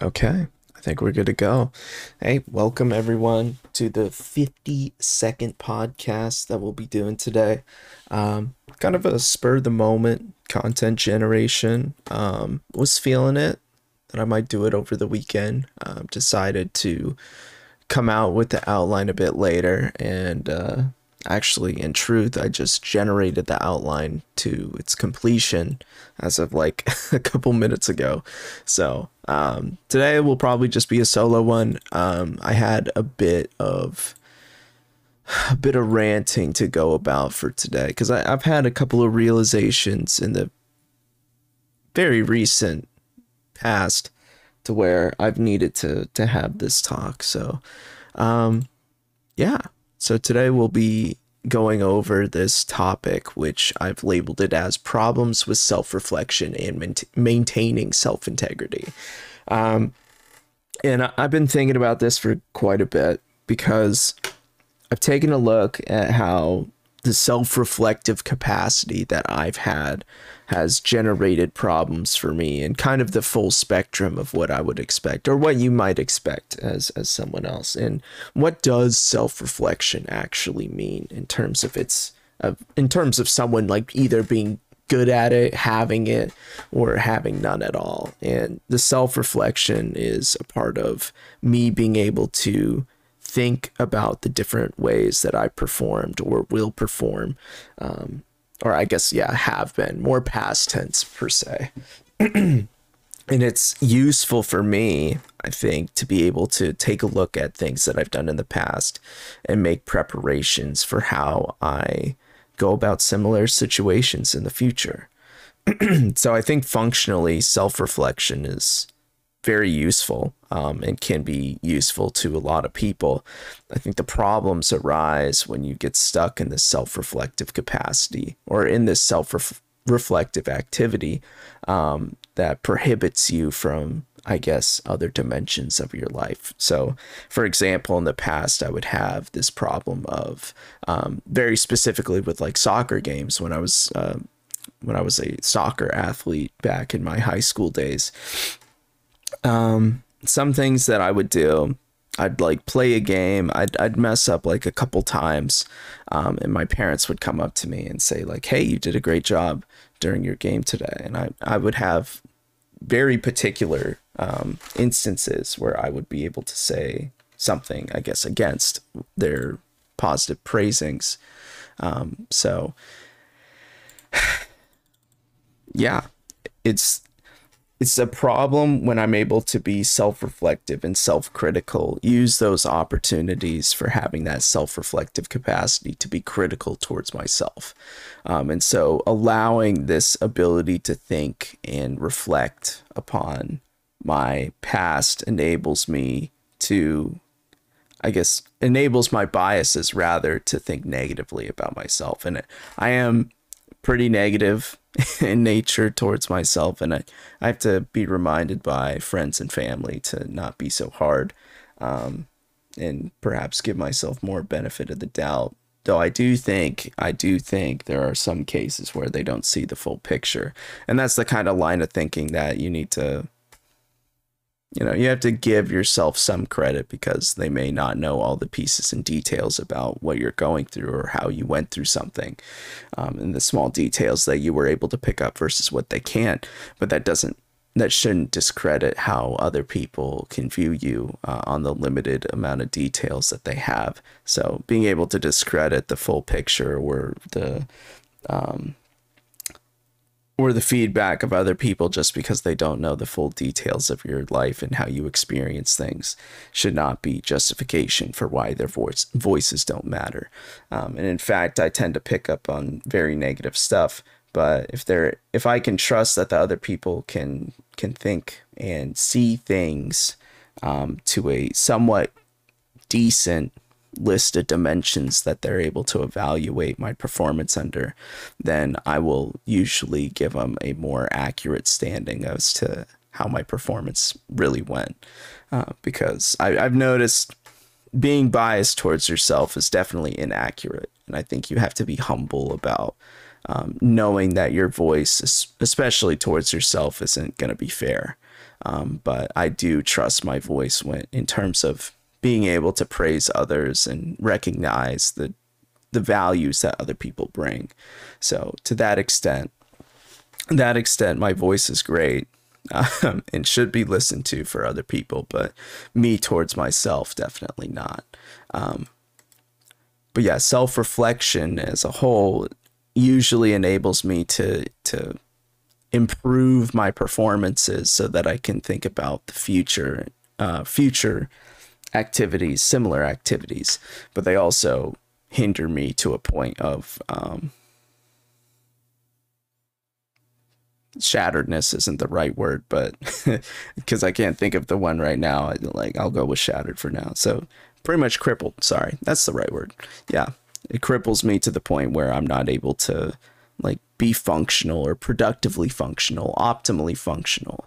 Okay, I think we're good to go. Hey, welcome everyone to the 52nd podcast that we'll be doing today. Kind of a spur of the moment content generation. Was feeling it that I might do it over the weekend. Decided to come out with the outline a bit later, and actually, in truth, I just generated the outline to its completion as of like a couple minutes ago. So today will probably just be a solo one. I had a bit of ranting to go about for today, because I've had a couple of realizations in the very recent past to where I've needed to have this talk. So yeah. So today we'll be going over this topic, which I've labeled it as problems with self-reflection and maintaining self-integrity. And I've been thinking about this for quite a bit, because I've taken a look at how the self-reflective capacity that I've had has generated problems for me, and kind of the full spectrum of what I would expect, or what you might expect as someone else. And what does self-reflection actually mean in terms of someone like either being good at it, having it, or having none at all. And the self-reflection is a part of me being able to think about the different ways that I performed or will perform, or I guess, yeah, have been, more past tense per se. And it's useful for me, I think, to be able to take a look at things that I've done in the past and make preparations for how I go about similar situations in the future. So I think functionally, self-reflection is very useful, and can be useful to a lot of people. I think the problems arise when you get stuck in this self-reflective capacity, or in this self-reflective activity that prohibits you from, I guess, other dimensions of your life. So, for example, in the past, I would have this problem of very specifically with like soccer games when I was a soccer athlete back in my high school days. Some things that I would do, I'd like play a game, I'd mess up like a couple times, and my parents would come up to me and say like, hey, you did a great job during your game today. And I would have very particular instances where I would be able to say something, I guess, against their positive praisings. So yeah, it's a problem when I'm able to be self-reflective and self-critical, use those opportunities for having that self-reflective capacity to be critical towards myself. And so allowing this ability to think and reflect upon my past enables me to, I guess, enables my biases rather to think negatively about myself. And I am pretty negative in nature towards myself, and I have to be reminded by friends and family to not be so hard, and perhaps give myself more benefit of the doubt, though I do think there are some cases where they don't see the full picture. And that's the kind of line of thinking that you need to, you have to give yourself some credit, because they may not know all the pieces and details about what you're going through or how you went through something, and the small details that you were able to pick up versus what they can't. But that shouldn't discredit how other people can view you on the limited amount of details that they have. So being able to discredit the full picture or the feedback of other people just because they don't know the full details of your life and how you experience things should not be justification for why their voices don't matter. And in fact, I tend to pick up on very negative stuff, but if I can trust that the other people can think and see things to a somewhat decent list of dimensions that they're able to evaluate my performance under, then I will usually give them a more accurate standing as to how my performance really went, because I've noticed being biased towards yourself is definitely inaccurate, and I think you have to be humble about knowing that your voice, especially towards yourself, isn't going to be fair. But I do trust my voice when, in terms of being able to praise others and recognize the values that other people bring. So to that extent, my voice is great, and should be listened to for other people, but me towards myself, definitely not. But yeah, self-reflection as a whole usually enables me to improve my performances so that I can think about the future, future activities, similar activities, but they also hinder me to a point of shatteredness isn't the right word, but because I can't think of the one right now, I'll go with shattered for now. So pretty much crippled. Sorry, that's the right word. Yeah, it cripples me to the point where I'm not able to be functional or productively functional, optimally functional.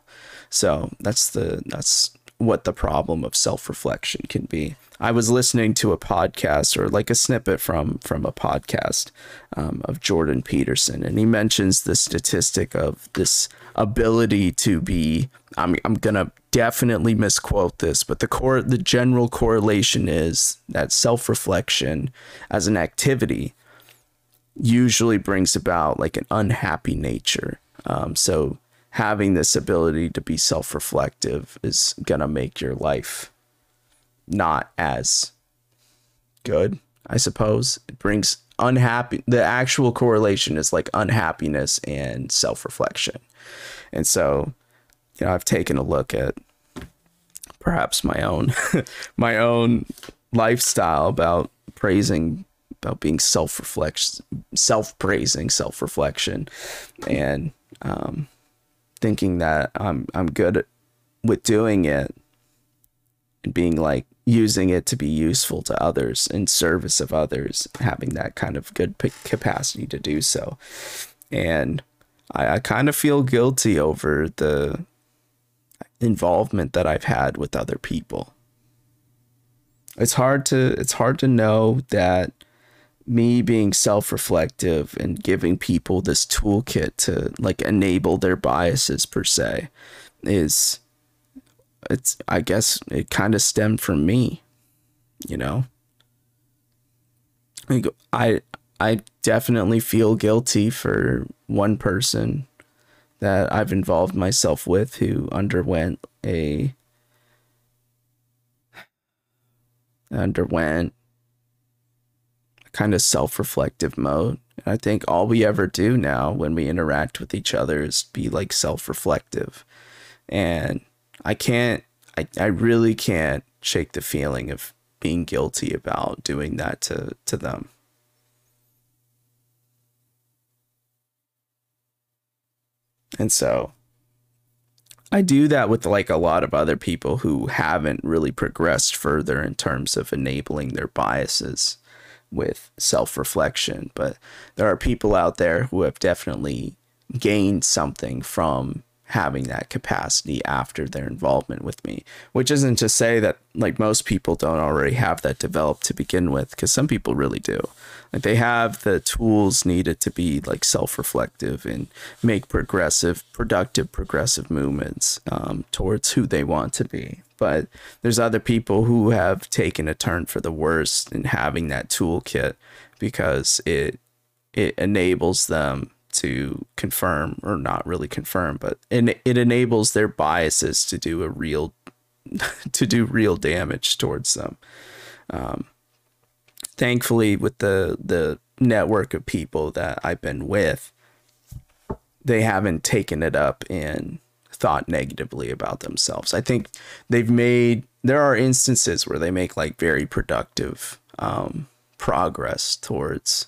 So that's what the problem of self-reflection can be. I was listening to a podcast, or a snippet from a podcast of Jordan Peterson, and he mentions the statistic of this ability to be, I'm gonna definitely misquote this, but the general correlation is that self-reflection as an activity usually brings about an unhappy nature. So having this ability to be self-reflective is gonna make your life not as good, I suppose. It brings unhappy. The actual correlation is unhappiness and self-reflection. And so, I've taken a look at perhaps my own my own lifestyle about praising, about being self-reflection, and thinking that I'm good with doing it and being using it to be useful to others, in service of others, having that kind of good capacity to do so. And I kind of feel guilty over the involvement that I've had with other people. It's hard to know that me being self-reflective and giving people this toolkit to enable their biases per se is, I guess it kind of stemmed from me, I definitely feel guilty for one person that I've involved myself with who underwent kind of self-reflective mode. And I think all we ever do now when we interact with each other is be self-reflective. And I really can't shake the feeling of being guilty about doing that to them. And so I do that with a lot of other people who haven't really progressed further in terms of enabling their biases with self-reflection, but there are people out there who have definitely gained something from having that capacity after their involvement with me, which isn't to say that most people don't already have that developed to begin with, because some people really do. They have the tools needed to be self-reflective and make productive progressive movements towards who they want to be. But there's other people who have taken a turn for the worse in having that toolkit, because it enables them to confirm, or not really confirm, but it enables their biases to do real damage towards them. Thankfully, with the network of people that I've been with, they haven't taken it up and thought negatively about themselves. I think there are instances where they make very productive progress towards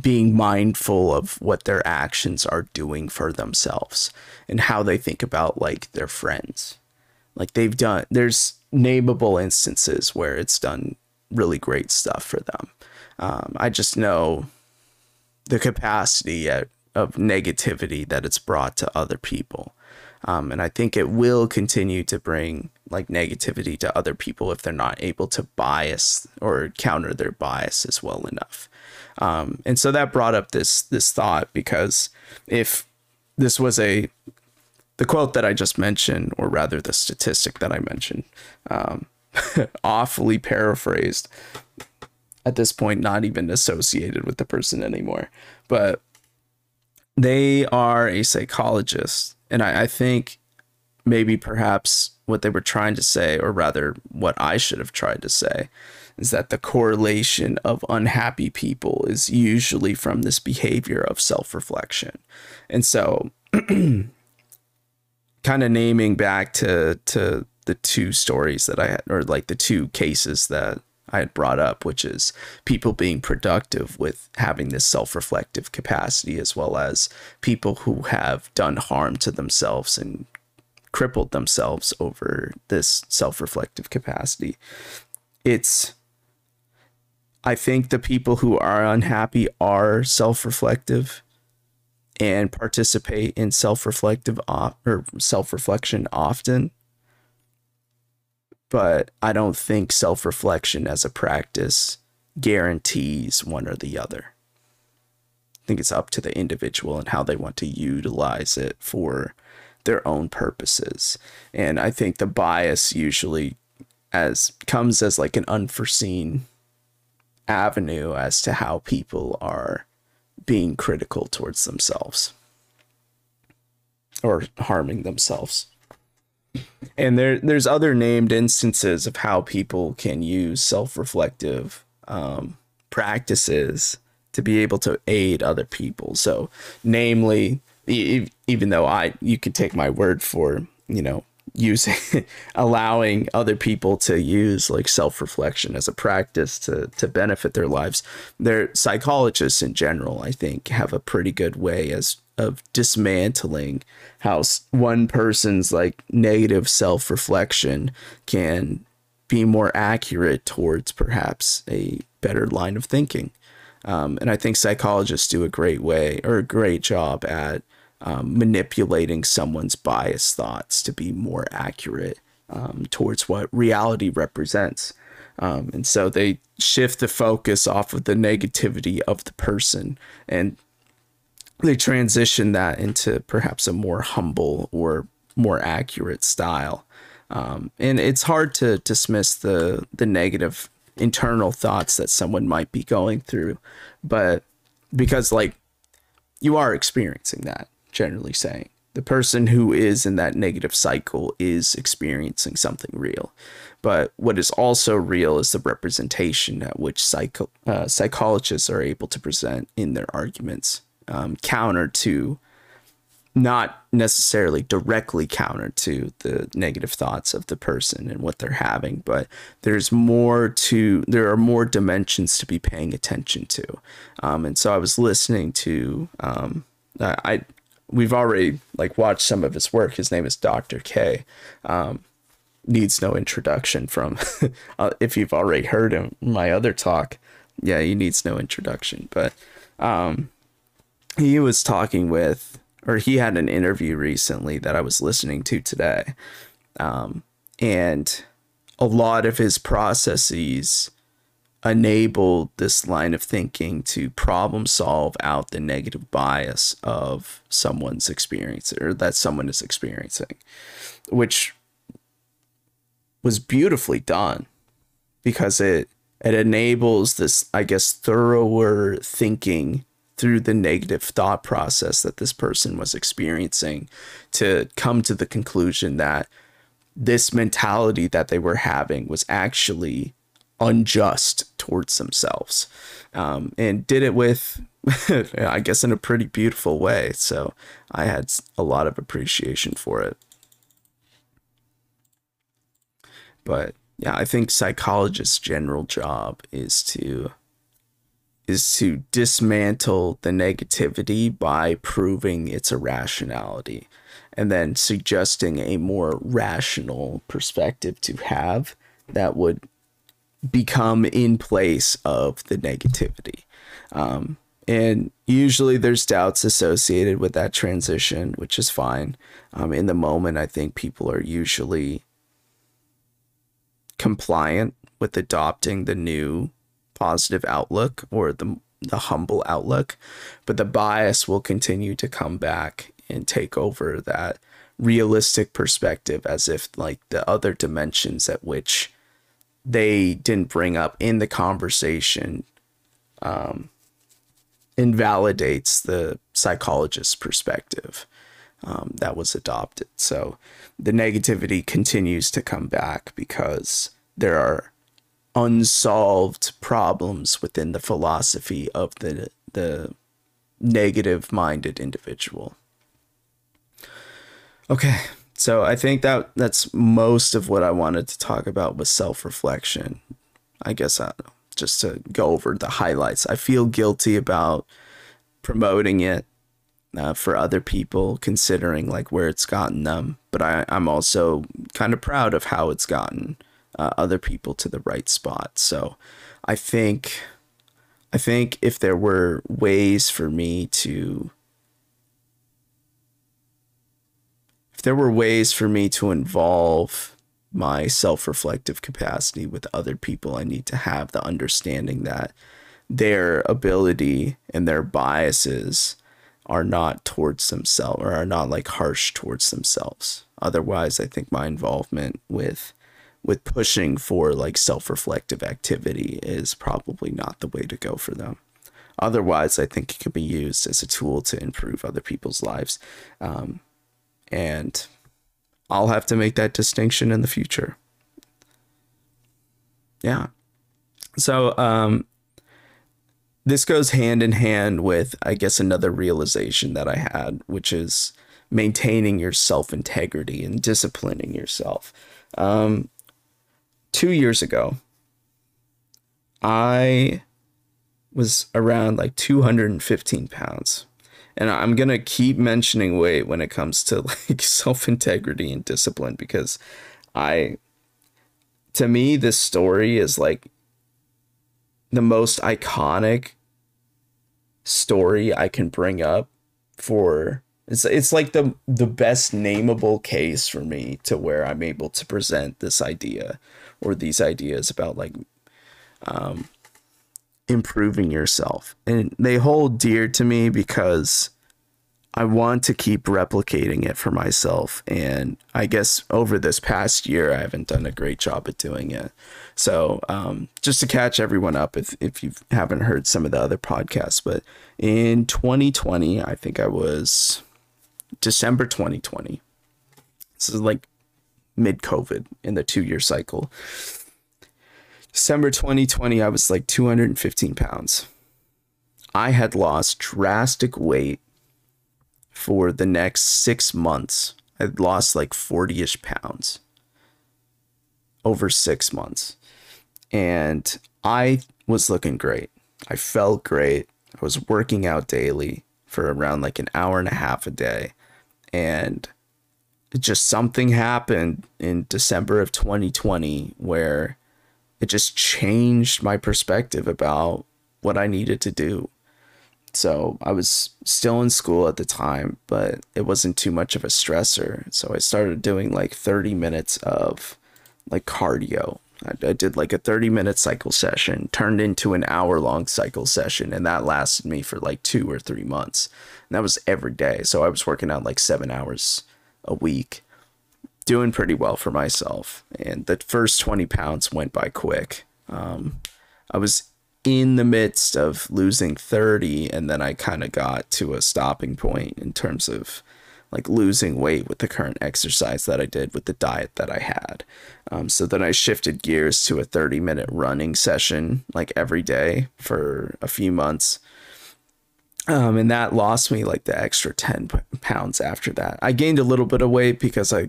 being mindful of what their actions are doing for themselves and how they think about their friends. There's nameable instances where it's done really great stuff for them. I just know the capacity of negativity that it's brought to other people. And I think it will continue to bring negativity to other people if they're not able to bias or counter their biases well enough. And so that brought up this thought, because if this was a the quote that I just mentioned, or rather the statistic that I mentioned, awfully paraphrased at this point, not even associated with the person anymore, but they are a psychologist. And I think maybe perhaps what they were trying to say, or rather what I should have tried to say, is that the correlation of unhappy people is usually from this behavior of self-reflection. And so kind of naming back to the two stories that I had, or like the two cases that I had brought up, which is people being productive with having this self-reflective capacity, as well as people who have done harm to themselves and crippled themselves over this self-reflective capacity. It's, I think the people who are unhappy are self-reflective and participate in self-reflection often. But I don't think self-reflection as a practice guarantees one or the other. I think it's up to the individual and how they want to utilize it for their own purposes. And I think the bias usually comes as like an unforeseen avenue as to how people are being critical towards themselves or harming themselves. And there's other named instances of how people can use self-reflective practices to be able to aid other people. So namely, even though you can take my word for, you know, allowing other people to use like self-reflection as a practice to benefit their lives, their psychologists in general, I think, have a pretty good way of dismantling how one person's like negative self-reflection can be more accurate towards perhaps a better line of thinking. And I think psychologists do a great job at manipulating someone's biased thoughts to be more accurate towards what reality represents. And so they shift the focus off of the negativity of the person, and they transition that into perhaps a more humble or more accurate style. And it's hard to dismiss the negative internal thoughts that someone might be going through, but because like you are experiencing that, generally saying, the person who is in that negative cycle is experiencing something real. But what is also real is the representation at which psychologists are able to present in their arguments, counter to, not necessarily directly counter to, the negative thoughts of the person and what they're having, but there are more dimensions to be paying attention to. And so I was listening to, we've already like watched some of his work. His name is Dr. K. Needs no introduction from, if you've already heard him, my other talk. Yeah, he needs no introduction, but, he was talking with, or he had an interview recently that I was listening to today. And a lot of his processes enabled this line of thinking to problem solve out the negative bias of someone's experience, or that someone is experiencing, which was beautifully done because it enables this, I guess, thorougher thinking through the negative thought process that this person was experiencing to come to the conclusion that this mentality that they were having was actually unjust towards themselves, and did it with, I guess, in a pretty beautiful way. So I had a lot of appreciation for it. But yeah, I think psychologists' general job is to dismantle the negativity by proving its irrationality and then suggesting a more rational perspective to have that would become in place of the negativity. And usually there's doubts associated with that transition, which is fine. In the moment, I think people are usually compliant with adopting the new positive outlook or the humble outlook, but the bias will continue to come back and take over that realistic perspective, as if like the other dimensions at which they didn't bring up in the conversation invalidates the psychologist's perspective that was adopted. So the negativity continues to come back because there are unsolved problems within the philosophy of the negative-minded individual. Okay, so I think that's most of what I wanted to talk about with self-reflection. I guess I don't know, just to go over the highlights. I feel guilty about promoting it for other people, considering like where it's gotten them, but I'm also kind of proud of how it's gotten other people to the right spot. So I think if there were ways for me to involve my self-reflective capacity with other people, I need to have the understanding that their ability and their biases are not towards themselves, or are not like harsh towards themselves. Otherwise, I think my involvement with pushing for like self-reflective activity is probably not the way to go for them. Otherwise, I think it can be used as a tool to improve other people's lives. And I'll have to make that distinction in the future. Yeah. So this goes hand in hand with, I guess, another realization that I had, which is maintaining your self-integrity and disciplining yourself. 2 years ago, I was around like 215 pounds. And I'm going to keep mentioning weight when it comes to like self-integrity and discipline, because to me, this story is like the most iconic story I can bring up for. It's like the best nameable case for me to where I'm able to present this idea or these ideas about like improving yourself. And they hold dear to me because I want to keep replicating it for myself. And I guess over this past year, I haven't done a great job at doing it. So just to catch everyone up, if you haven't heard some of the other podcasts, but in 2020, I think I was December 2020. This is like mid-COVID in the two-year cycle. December 2020, I was like 215 pounds. I had lost drastic weight for the next 6 months. I'd lost like 40-ish pounds over 6 months. And I was looking great. I felt great. I was working out daily for around like an hour and a half a day. And just something happened in December of 2020 where it just changed my perspective about what I needed to do. So I was still in school at the time, but it wasn't too much of a stressor. So I started doing like 30 minutes of like cardio. I did like a 30-minute cycle session, turned into an hour-long cycle session, and that lasted me for like 2 or 3 months. And that was every day. So I was working out like 7 hours a week, doing pretty well for myself. And the first 20 pounds went by quick. I was in the midst of losing 30, and then I kind of got to a stopping point in terms of like losing weight with the current exercise that I did with the diet that I had. So then I shifted gears to a 30-minute running session like every day for a few months. And that lost me like the extra 10 pounds after that. I gained a little bit of weight because I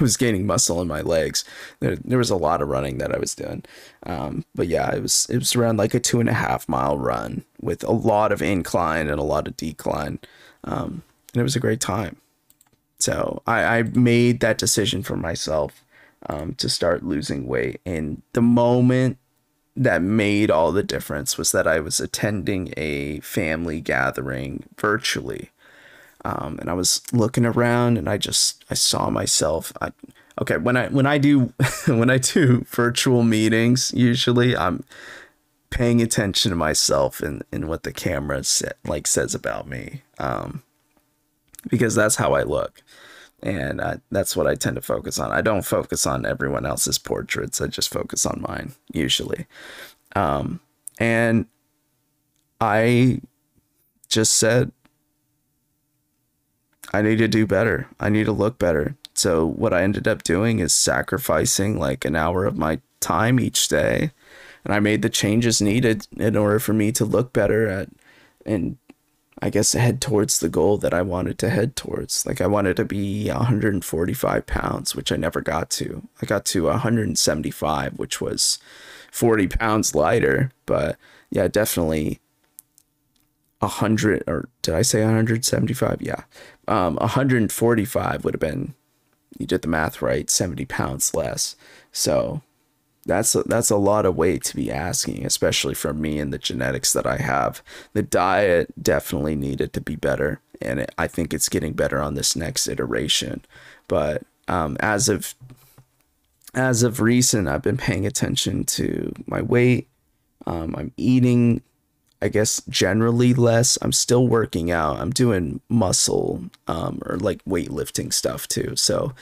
was gaining muscle in my legs. There was a lot of running that I was doing. But yeah, it was around like a 2.5 mile run with a lot of incline and a lot of decline. And it was a great time. So I made that decision for myself to start losing weight. And the moment that made all the difference was that I was attending a family gathering virtually. And I was looking around and I saw myself. When I do virtual meetings, usually I'm paying attention to myself and what the camera says about me. because that's how I look. And that's what I tend to focus on. I don't focus on everyone else's portraits. I just focus on mine usually. And I just said, I need to do better. I need to look better. So what I ended up doing is sacrificing like an hour of my time each day. And I made the changes needed in order for me to look better at, and I guess head towards the goal that I wanted to head towards. Like I wanted to be 145 pounds, which I never got to. I got to 175, which was 40 pounds lighter. But yeah, definitely 100, or did I say 175? Yeah. 145 would have been, you did the math right, 70 pounds less. So that's a lot of weight to be asking, especially for me and the genetics that I have. The diet definitely needed to be better, and I think it's getting better on this next iteration. But as of recent, I've been paying attention to my weight. I'm eating, I guess, generally less. I'm still working out. I'm doing muscle or like weightlifting stuff too. So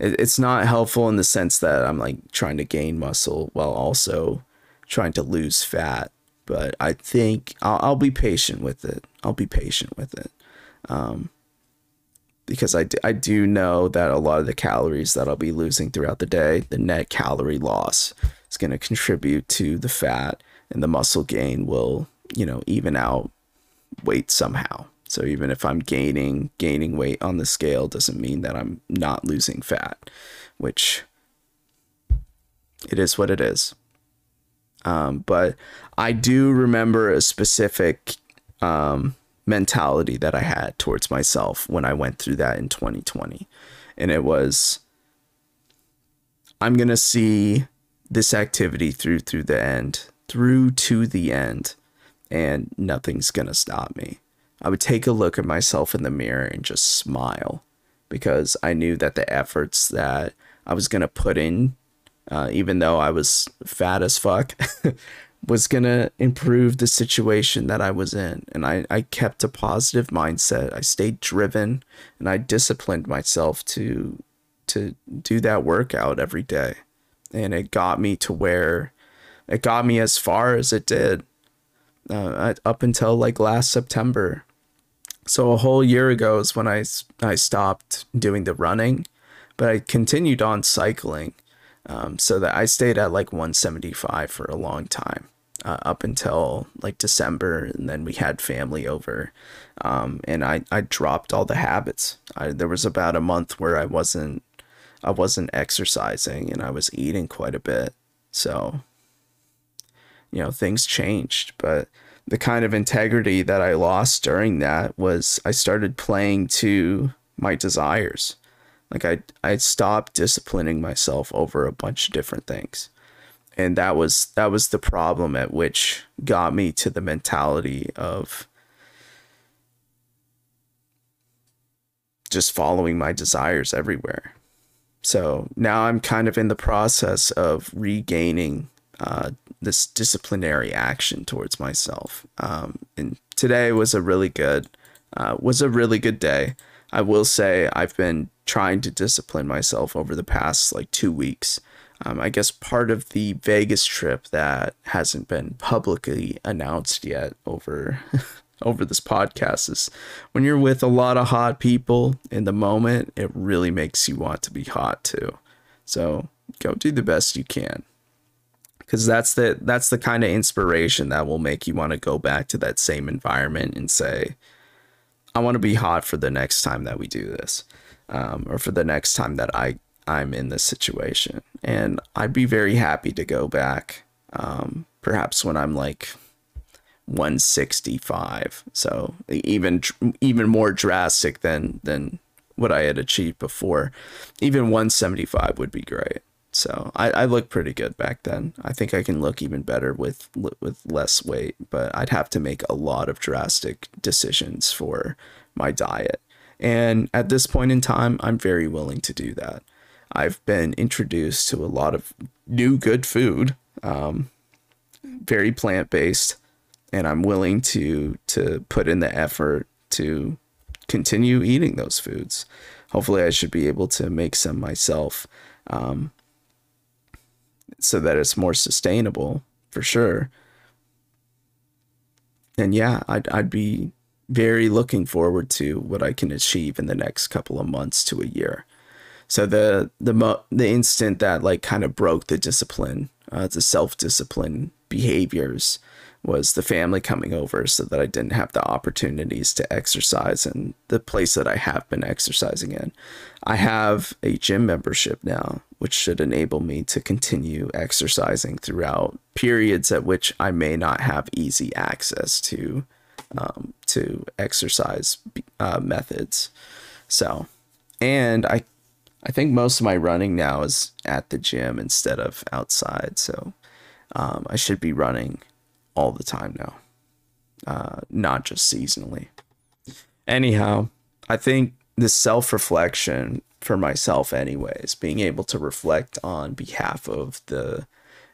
it's not helpful in the sense that I'm like trying to gain muscle while also trying to lose fat. But I think I'll be patient with it. Because I do know that a lot of the calories that I'll be losing throughout the day, the net calorie loss is going to contribute to the fat, and the muscle gain will, you know, even out weight somehow. So even if I'm gaining weight on the scale, doesn't mean that I'm not losing fat, which it is what it is. But I do remember a specific mentality that I had towards myself when I went through that in 2020. And it was, I'm going to see this activity through to the end. And nothing's going to stop me. I would take a look at myself in the mirror and just smile, because I knew that the efforts that I was going to put in, even though I was fat as fuck, was going to improve the situation that I was in. And I kept a positive mindset. I stayed driven, and I disciplined myself to do that workout every day. And it got me to where it got me as far as it did. Up until like last September. So a whole year ago is when I stopped doing the running, but I continued on cycling, so that I stayed at like 175 for a long time, up until like December. And then we had family over, and I dropped all the habits. There was about a month where I wasn't exercising, and I was eating quite a bit. So, you know, things changed, but the kind of integrity that I lost during that was I started playing to my desires. Like I stopped disciplining myself over a bunch of different things. And that was the problem at which got me to the mentality of just following my desires everywhere. So now I'm kind of in the process of regaining this disciplinary action towards myself. And today was a really good day. I will say I've been trying to discipline myself over the past like 2 weeks. I guess part of the Vegas trip that hasn't been publicly announced yet over this podcast is when you're with a lot of hot people in the moment, it really makes you want to be hot too. So go do the best you can. Because that's the kind of inspiration that will make you want to go back to that same environment and say, I want to be hot for the next time that we do this, or for the next time that I'm in this situation. And I'd be very happy to go back, perhaps when I'm like 165. So even more drastic than what I had achieved before. Even 175 would be great. So I looked pretty good back then. I think I can look even better with less weight, but I'd have to make a lot of drastic decisions for my diet. And at this point in time, I'm very willing to do that. I've been introduced to a lot of new good food, very plant-based, and I'm willing to put in the effort to continue eating those foods. Hopefully I should be able to make some myself, so that it's more sustainable for sure. And yeah, I'd be very looking forward to what I can achieve in the next couple of months to a year. So the instant that like kind of broke the discipline, the self-discipline behaviors, was the family coming over, so that I didn't have the opportunities to exercise in the place that I have been exercising in. I have a gym membership now, which should enable me to continue exercising throughout periods at which I may not have easy access to exercise methods. So, and I think most of my running now is at the gym instead of outside. So I should be running all the time now, not just seasonally. Anyhow, I think the self-reflection for myself anyways, being able to reflect on behalf of the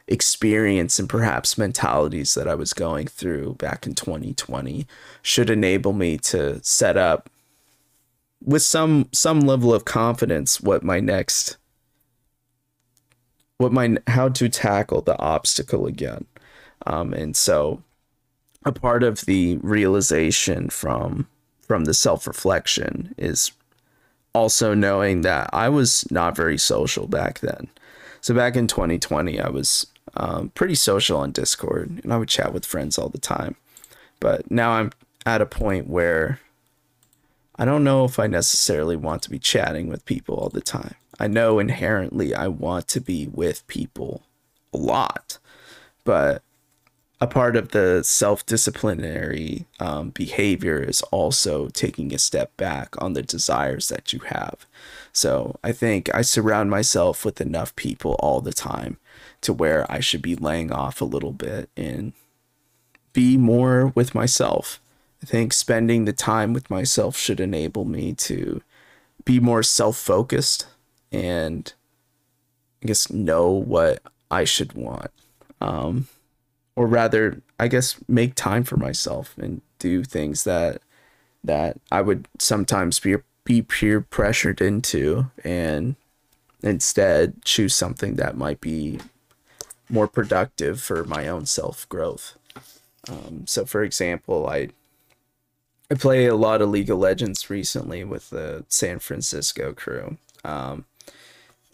experience and perhaps mentalities that I was going through back in 2020, should enable me to set up with some level of confidence how to tackle the obstacle again. And so a part of the realization from the self-reflection is also knowing that I was not very social back then. So back in 2020, I was pretty social on Discord, and I would chat with friends all the time. But now I'm at a point where I don't know if I necessarily want to be chatting with people all the time. I know inherently I want to be with people a lot, but a part of the self-disciplinary behavior is also taking a step back on the desires that you have. So I think I surround myself with enough people all the time to where I should be laying off a little bit and be more with myself. I think spending the time with myself should enable me to be more self-focused and I guess know what I should want. Or rather, I guess, make time for myself and do things that I would sometimes be peer pressured into, and instead choose something that might be more productive for my own self-growth. So, for example, I play a lot of League of Legends recently with the San Francisco crew.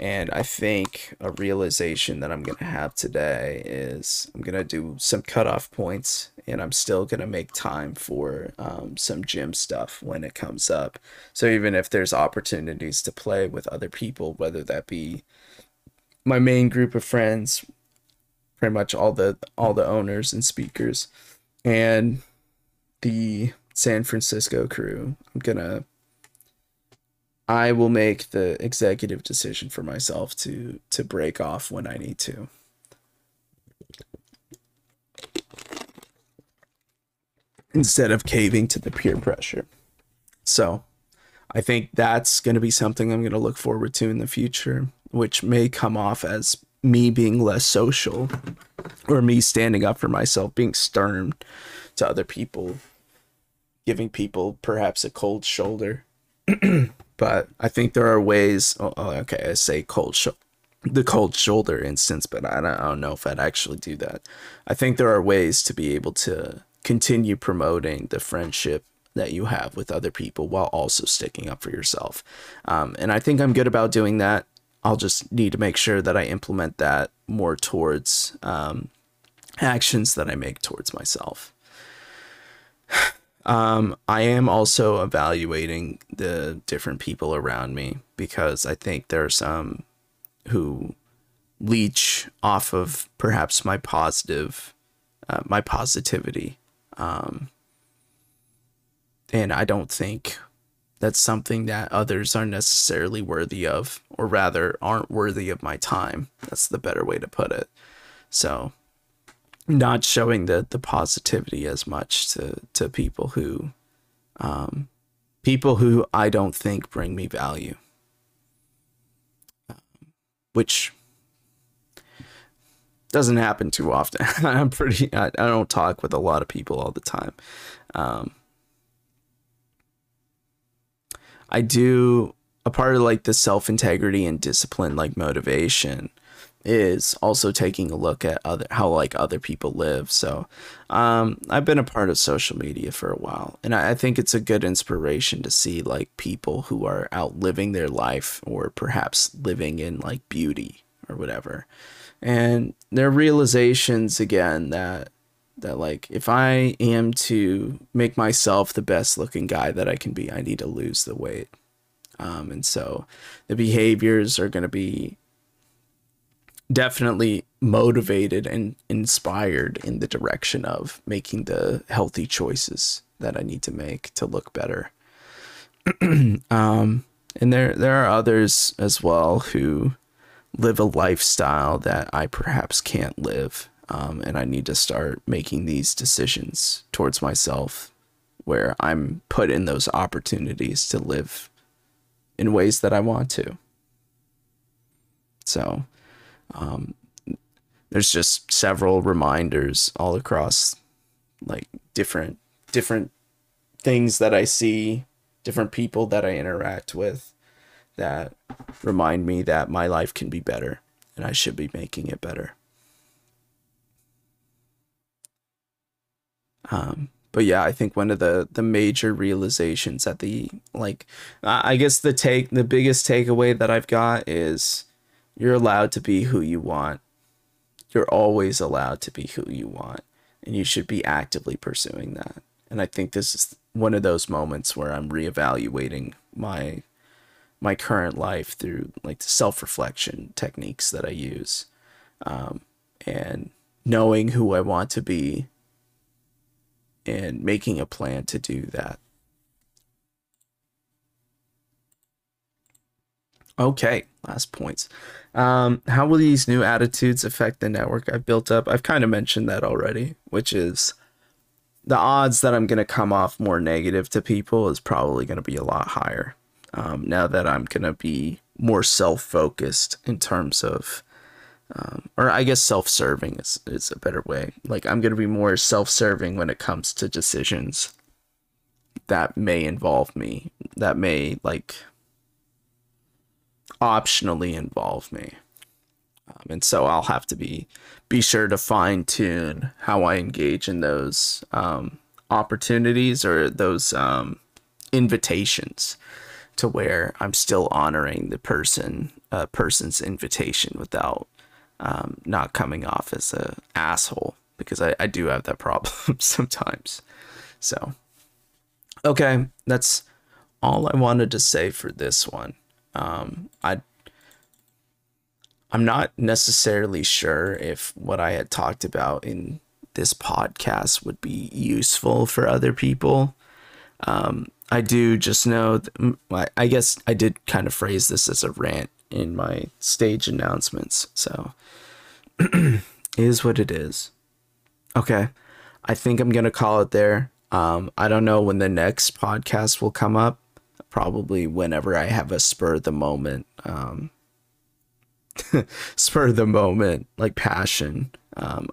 And I think a realization that I'm going to have today is I'm going to do some cutoff points, and I'm still going to make time for some gym stuff when it comes up. So even if there's opportunities to play with other people, whether that be my main group of friends, pretty much all the owners and speakers, and the San Francisco crew, I will make the executive decision for myself to break off when I need to. Instead of caving to the peer pressure. So I think that's going to be something I'm going to look forward to in the future, which may come off as me being less social or me standing up for myself, being stern to other people, giving people perhaps a cold shoulder. But I think there are ways. I say the cold shoulder instance, but I don't know if I'd actually do that. I think there are ways to be able to continue promoting the friendship that you have with other people while also sticking up for yourself. And I think I'm good about doing that. I'll just need to make sure that I implement that more towards actions that I make towards myself. I am also evaluating the different people around me, because I think there's some who leech off of perhaps my positivity. And I don't think that's something that others are necessarily worthy of, or rather aren't worthy of my time. That's the better way to put it. So not showing the positivity as much to people who I don't think bring me value, which doesn't happen too often. I don't talk with a lot of people all the time. I do a part of like the self-integrity and discipline, like motivation, is also taking a look at how other people live. So I've been a part of social media for a while, and I think it's a good inspiration to see like people who are out living their life, or perhaps living in like beauty or whatever, and their realizations again that like, if I am to make myself the best looking guy that I can be, I need to lose the weight, and so the behaviors are going to be definitely motivated and inspired in the direction of making the healthy choices that I need to make to look better. And there are others as well who live a lifestyle that I perhaps can't live. And I need to start making these decisions towards myself, where I'm put in those opportunities to live in ways that I want to. So there's just several reminders all across like different things that I see, different people that I interact with, that remind me that my life can be better and I should be making it better. But yeah, I think one of the major realizations at the, like, I guess the biggest takeaway that I've got is, you're allowed to be who you want. You're always allowed to be who you want, and you should be actively pursuing that. And I think this is one of those moments where I'm reevaluating my current life through like the self-reflection techniques that I use, and knowing who I want to be and making a plan to do that. Okay, last points. How will these new attitudes affect the network I've built up? I've kind of mentioned that already, which is the odds that I'm going to come off more negative to people is probably going to be a lot higher. Now that I'm going to be more self-focused in terms of, or I guess self-serving is a better way. Like, I'm going to be more self-serving when it comes to decisions that may involve me, that may like optionally involve me, and so I'll have to be sure to fine tune how I engage in those opportunities, or those invitations, to where I'm still honoring the person's invitation without not coming off as an asshole, because I do have that problem sometimes. So okay, that's all I wanted to say for this one. I'm not necessarily sure if what I had talked about in this podcast would be useful for other people. I do just know, I guess I did kind of phrase this as a rant in my stage announcements, so is what it is. Okay, I think I'm gonna call it there. I don't know when the next podcast will come up. Probably whenever I have a spur of the moment, like passion,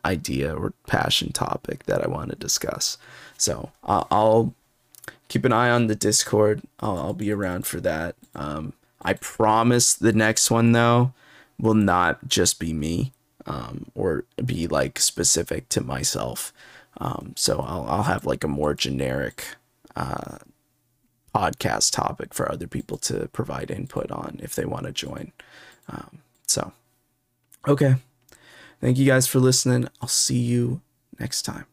idea or passion topic that I want to discuss. So I'll keep an eye on the Discord. I'll be around for that. I promise the next one though will not just be me, or be like specific to myself. So I'll have like a more generic, podcast topic for other people to provide input on if they want to join. So okay, thank you guys for listening. I'll see you next time.